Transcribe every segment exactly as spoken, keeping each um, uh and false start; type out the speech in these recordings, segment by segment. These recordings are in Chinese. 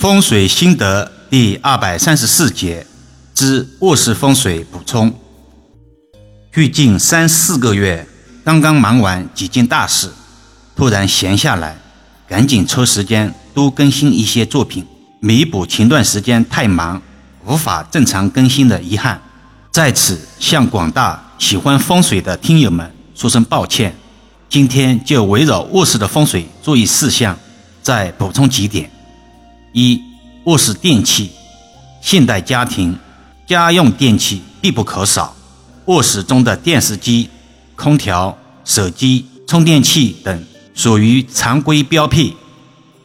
风水心得第二百三十四节之卧室风水补充。最近三四个月刚刚忙完几件大事，突然闲下来，赶紧抽时间多更新一些作品，弥补前段时间太忙无法正常更新的遗憾。在此向广大喜欢风水的听友们说声抱歉，今天就围绕卧室的风水注意事项再补充几点。一、卧室电器。现代家庭家用电器必不可少，卧室中的电视机、空调、手机、充电器等属于常规标配，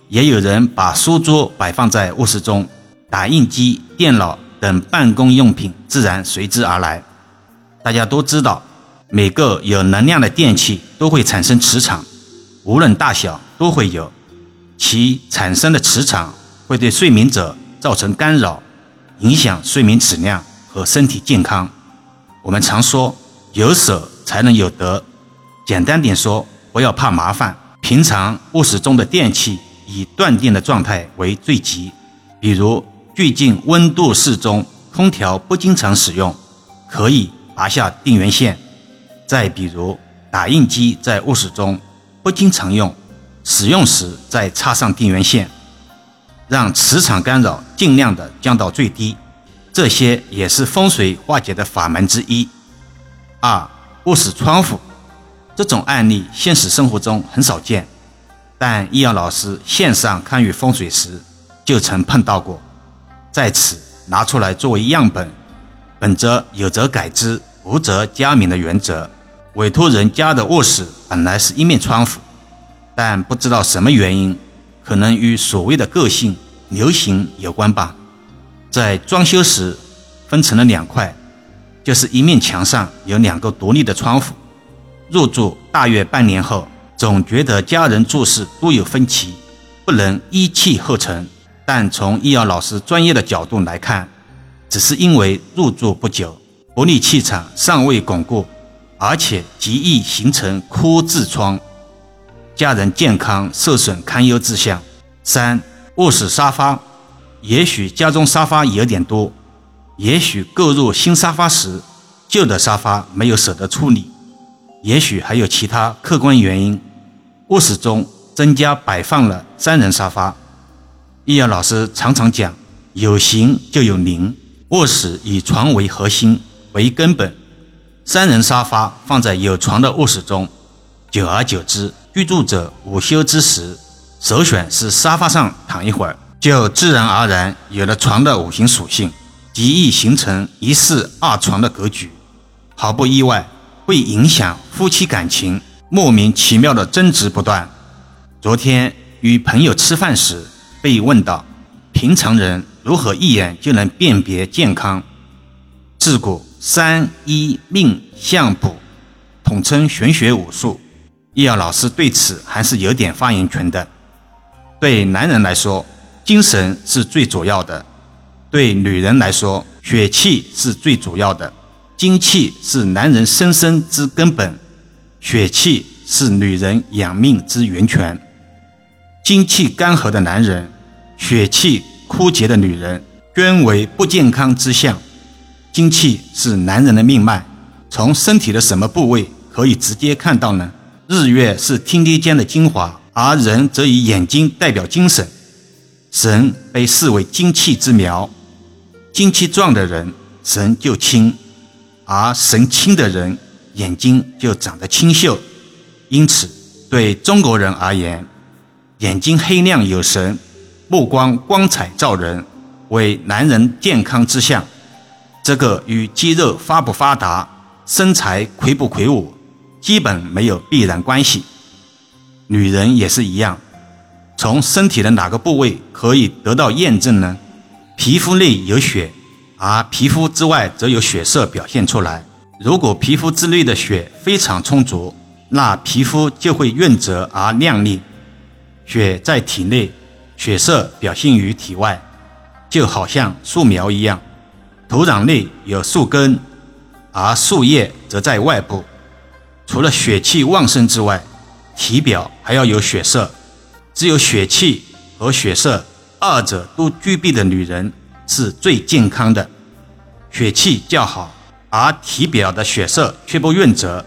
也有人把书桌摆放在卧室中，打印机、电脑等办公用品自然随之而来。大家都知道，每个有能量的电器都会产生磁场，无论大小都会有，其产生的磁场会对睡眠者造成干扰，影响睡眠质量和身体健康。我们常说有舍才能有得，简单点说，不要怕麻烦。平常卧室中的电器以断电的状态为最急，比如最近温度适中，空调不经常使用，可以拔下电源线。再比如打印机在卧室中不经常用，使用时再插上电源线，让磁场干扰尽量的降到最低，这些也是风水化解的法门之一。二、卧室窗户。这种案例现实生活中很少见，但易遥老师线上看与风水时就曾碰到过，在此拿出来作为样本，本着有则改之，无则加勉的原则，委托人家的卧室本来是一面窗户，但不知道什么原因，可能与所谓的个性流行有关吧，在装修时分成了两块，就是一面墙上有两个独立的窗户。入住大约半年后，总觉得家人做事多有分歧，不能一气呵成，但从易遥老师专业的角度来看，只是因为入住不久，不利气场尚未巩固，而且极易形成枯痔疮，家人健康受损堪忧之象。三、卧室沙发。也许家中沙发有点多，也许购入新沙发时旧的沙发没有舍得处理，也许还有其他客观原因，卧室中增加摆放了三人沙发。易遥老师常常讲，有形就有灵，卧室以床为核心为根本，三人沙发放在有床的卧室中，久而久之，居住者午休之时首选是沙发上躺一会儿，就自然而然有了床的五行属性，极易形成一室二床的格局，毫不意外会影响夫妻感情，莫名其妙的争执不断。昨天与朋友吃饭时被问到，平常人如何一眼就能辨别健康？自古三医命相卜统称玄学武术，易遥老师对此还是有点发言权的。对男人来说，精神是最主要的，对女人来说，血气是最主要的，精气是男人生生之根本，血气是女人养命之源泉。精气干涸的男人，血气枯竭的女人，均为不健康之象。精气是男人的命脉，从身体的什么部位可以直接看到呢？日月是天地间的精华，而人则以眼睛代表精神，神被视为精气之苗，精气壮的人神就清，而神清的人眼睛就长得清秀。因此对中国人而言，眼睛黑亮有神，目光光彩照人，为男人健康之相。这个与肌肉发不发达、身材魁不魁梧基本没有必然关系。女人也是一样，从身体的哪个部位可以得到验证呢？皮肤内有血，而皮肤之外则有血色表现出来。如果皮肤之内的血非常充足，那皮肤就会润泽而亮丽。血在体内，血色表现于体外，就好像树苗一样，土壤内有树根，而树叶则在外部。除了血气旺盛之外，体表还要有血色，只有血气和血色二者都具备的女人是最健康的，血气较好，而体表的血色却不润泽，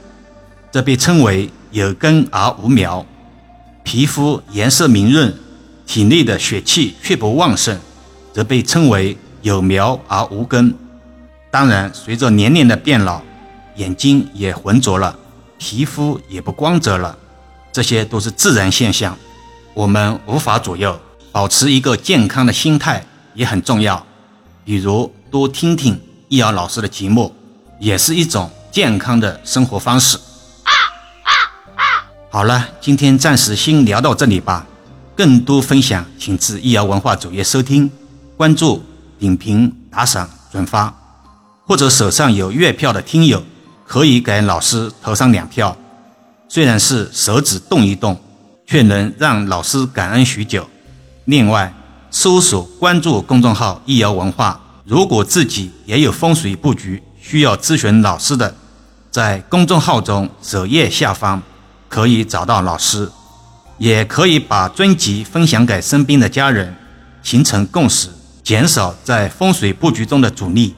这被称为有根而无苗。皮肤颜色明润，体内的血气却不旺盛，则被称为有苗而无根。当然，随着年龄的变老，眼睛也浑浊了，皮肤也不光泽了，这些都是自然现象，我们无法左右。保持一个健康的心态也很重要，比如多听听易遥老师的节目，也是一种健康的生活方式。好了，今天暂时先聊到这里吧。更多分享请至易遥文化主页收听，关注、点评、打赏、转发，或者手上有月票的听友可以给老师投上两票，虽然是手指动一动，却能让老师感恩许久。另外，搜索关注公众号易遥文化，如果自己也有风水布局需要咨询老师的，在公众号中首页下方可以找到老师，也可以把专辑分享给身边的家人，形成共识，减少在风水布局中的阻力。